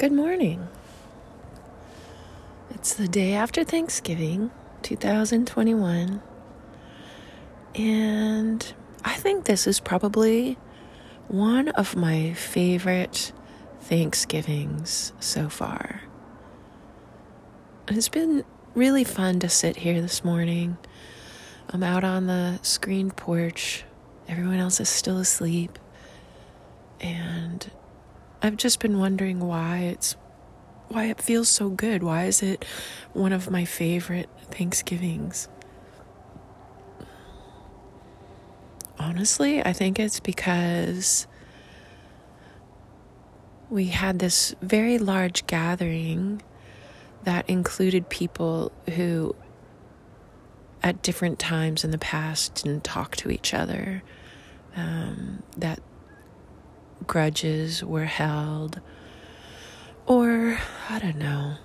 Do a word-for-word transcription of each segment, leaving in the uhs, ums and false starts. Good morning. It's the day after Thanksgiving, two thousand twenty-one, and I think this is probably one of my favorite Thanksgivings so far. It's been really fun to sit here this morning. I'm out on the screened porch. Everyone else is still asleep, and I've just been wondering why it's why it feels so good. Why is it one of my favorite Thanksgivings? Honestly, I think it's because we had this very large gathering that included people who at different times in the past didn't talk to each other, um, that grudges were held, or I don't know,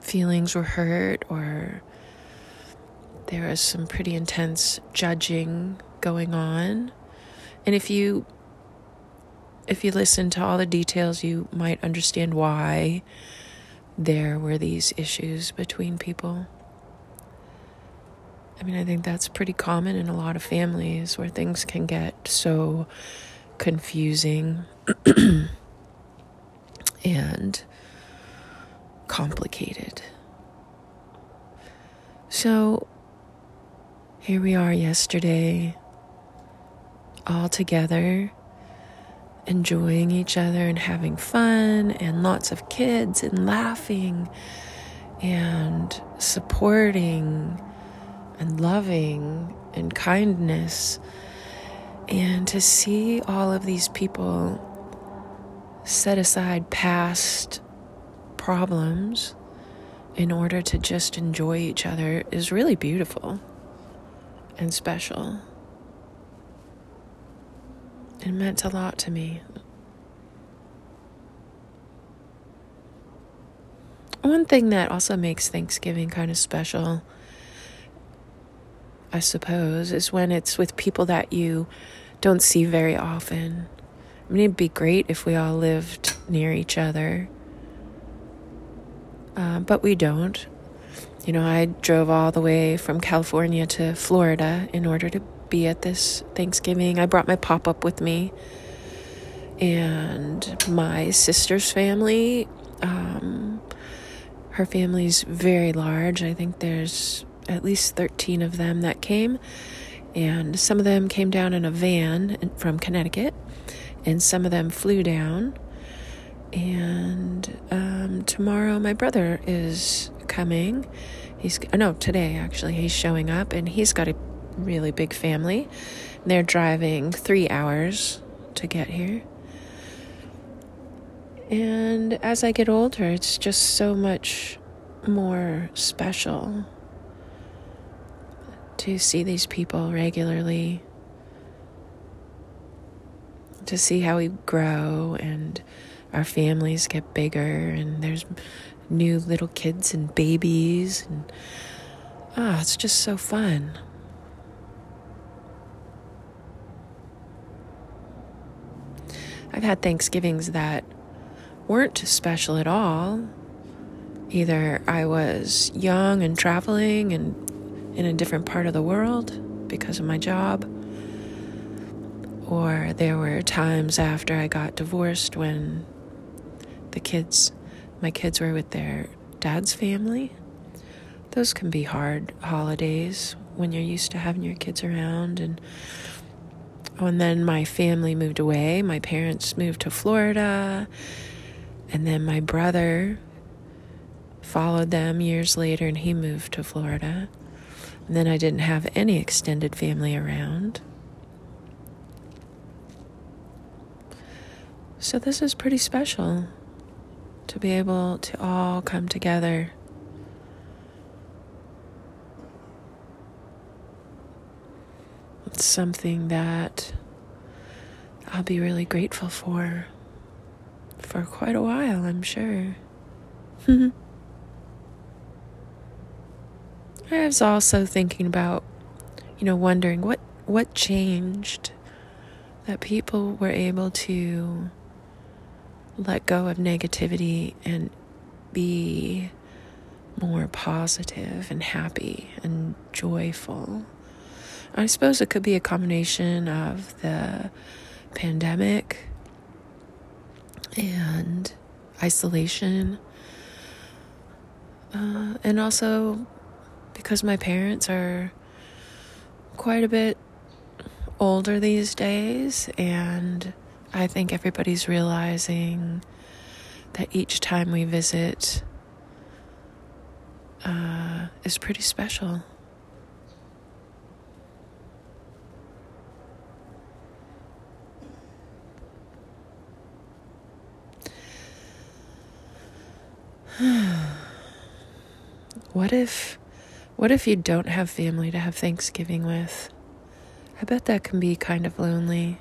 feelings were hurt, or there was some pretty intense judging going on. And if you if you listen to all the details, you might understand why there were these issues between people. I mean, I think that's pretty common in a lot of families where things can get so confusing and complicated. So here we are yesterday, all together, enjoying each other and having fun, and lots of kids and laughing and supporting and loving and kindness. And to see all of these people set aside past problems in order to just enjoy each other is really beautiful and special. It meant a lot to me. One thing that also makes Thanksgiving kind of special, I suppose, is when it's with people that you don't see very often. I mean, it'd be great if we all lived near each other, uh, but we don't. You know, I drove all the way from California to Florida in order to be at this Thanksgiving. I brought my pop-up with me, and my sister's family, um, her family's very large. I think there's at least thirteen of them that came, and some of them came down in a van from Connecticut, and some of them flew down. And um, tomorrow my brother is coming. He's no today actually. He's showing up, and he's got a really big family. They're driving three hours to get here. And as I get older, it's just so much more special to see these people regularly, to see how we grow and our families get bigger, and there's new little kids and babies, and ah, oh, it's just so fun. I've had Thanksgivings that weren't special at all. Either I was young and traveling and in a different part of the world because of my job, or there were times after I got divorced when the kids, my kids were with their dad's family. Those can be hard holidays when you're used to having your kids around. And, oh, and then my family moved away. My parents moved to Florida, and then my brother followed them years later, and he moved to Florida. And then I didn't have any extended family around. So this is pretty special to be able to all come together. It's something that I'll be really grateful for for quite a while, I'm sure. I was also thinking about, you know, wondering what, what changed that people were able to let go of negativity and be more positive and happy and joyful. I suppose it could be a combination of the pandemic and isolation, uh, and also because my parents are quite a bit older these days, and I think everybody's realizing that each time we visit uh, is pretty special. What if, what if you don't have family to have Thanksgiving with? I bet that can be kind of lonely.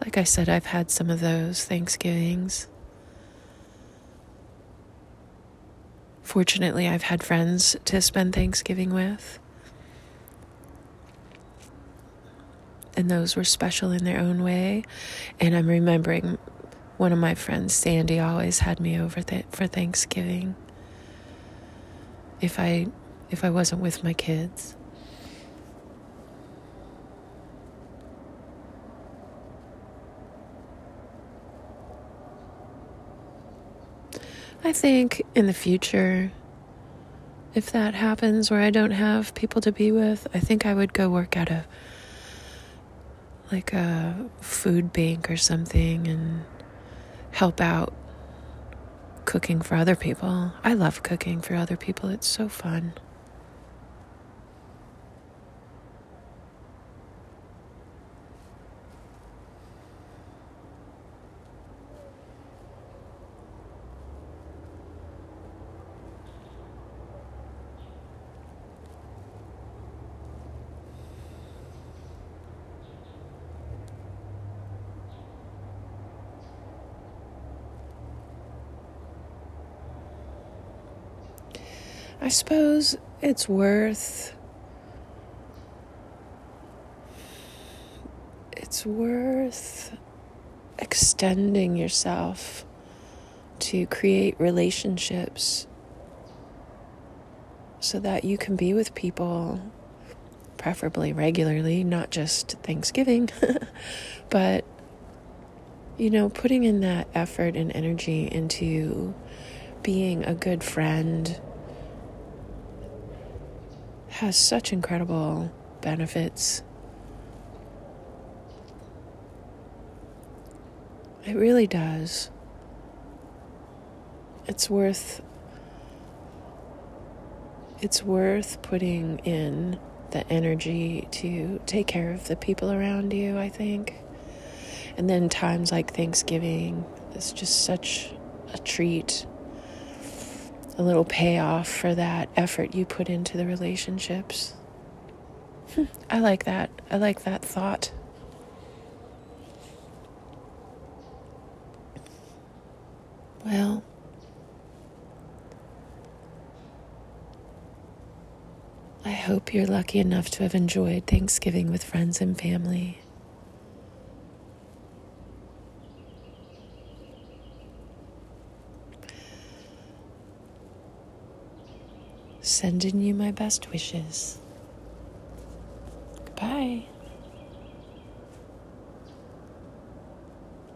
Like I said, I've had some of those Thanksgivings. Fortunately, I've had friends to spend Thanksgiving with, and those were special in their own way. And I'm remembering one of my friends, Sandy, always had me over th- for Thanksgiving if I if I wasn't with my kids. I think in the future, if that happens where I don't have people to be with, I think I would go work at a, like a food bank or something and help out cooking for other people. I love cooking for other people. It's so fun. I suppose it's worth, it's worth extending yourself to create relationships so that you can be with people, preferably regularly, not just Thanksgiving, but, you know, putting in that effort and energy into being a good friend has such incredible benefits. It really does. It's worth it's worth putting in the energy to take care of the people around you, I think. And then times like Thanksgiving, it's just such a treat. A little payoff for that effort you put into the relationships. Hmm, I like that. I like that thought. Well, I hope you're lucky enough to have enjoyed Thanksgiving with friends and family. Sending you my best wishes.